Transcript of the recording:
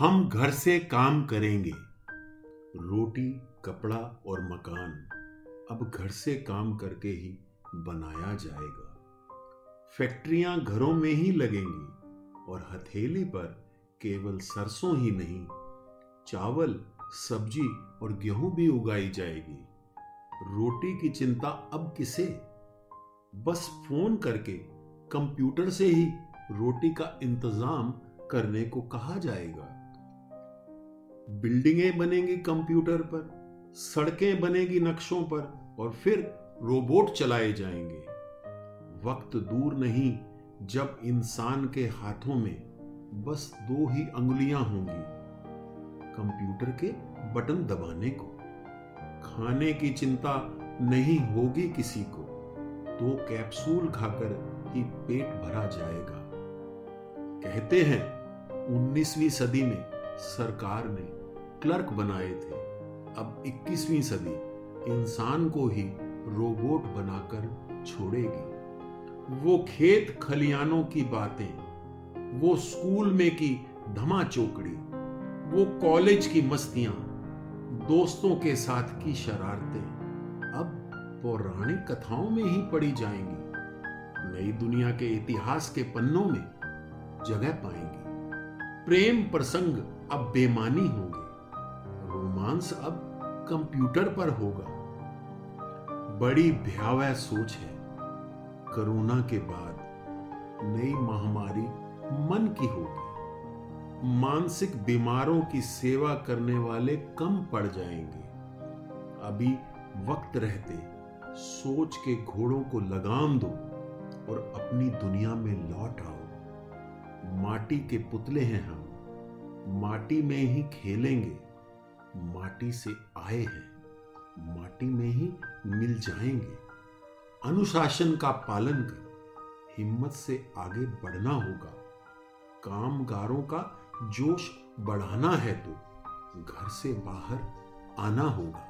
हम घर से काम करेंगे। रोटी, कपड़ा और मकान अब घर से काम करके ही बनाया जाएगा। फैक्ट्रियां घरों में ही लगेंगी और हथेली पर केवल सरसों ही नहीं, चावल, सब्जी और गेहूं भी उगाई जाएगी। रोटी की चिंता अब किसे? बस फोन करके कंप्यूटर से ही रोटी का इंतजाम करने को कहा जाएगा। बिल्डिंगें बनेंगी कंप्यूटर पर, सड़कें बनेगी नक्शों पर और फिर रोबोट चलाए जाएंगे। वक्त दूर नहीं जब इंसान के हाथों में बस 2 ही अंगुलियां होंगी कंप्यूटर के बटन दबाने को। खाने की चिंता नहीं होगी किसी को, 2 कैप्सूल खाकर ही पेट भरा जाएगा। कहते हैं 19वीं सदी में सरकार ने क्लर्क बनाए थे, अब 21वीं सदी इंसान को ही रोबोट बनाकर छोड़ेगी। वो खेत खलियानों की बातें, वो स्कूल में की धमाचौकड़ी, वो कॉलेज की मस्तियां, दोस्तों के साथ की शरारतें अब पौराणिक कथाओं में ही पढ़ी जाएंगी। नई दुनिया के इतिहास के पन्नों में जगह पाएंगी। प्रेम प्रसंग अब बेमानी होंगे, रोमांस अब कंप्यूटर पर होगा। बड़ी भयावह सोच है। कोरोना के बाद नई महामारी मन की होगी। मानसिक बीमारों की सेवा करने वाले कम पड़ जाएंगे। अभी वक्त रहते सोच के घोड़ों को लगाम दो और अपनी दुनिया में लौट आओ। माटी के पुतले हैं हम, माटी में ही खेलेंगे, माटी से आए हैं, माटी में ही मिल जाएंगे। अनुशासन का पालन कर हिम्मत से आगे बढ़ना होगा। कामगारों का जोश बढ़ाना है तो घर से बाहर आना होगा।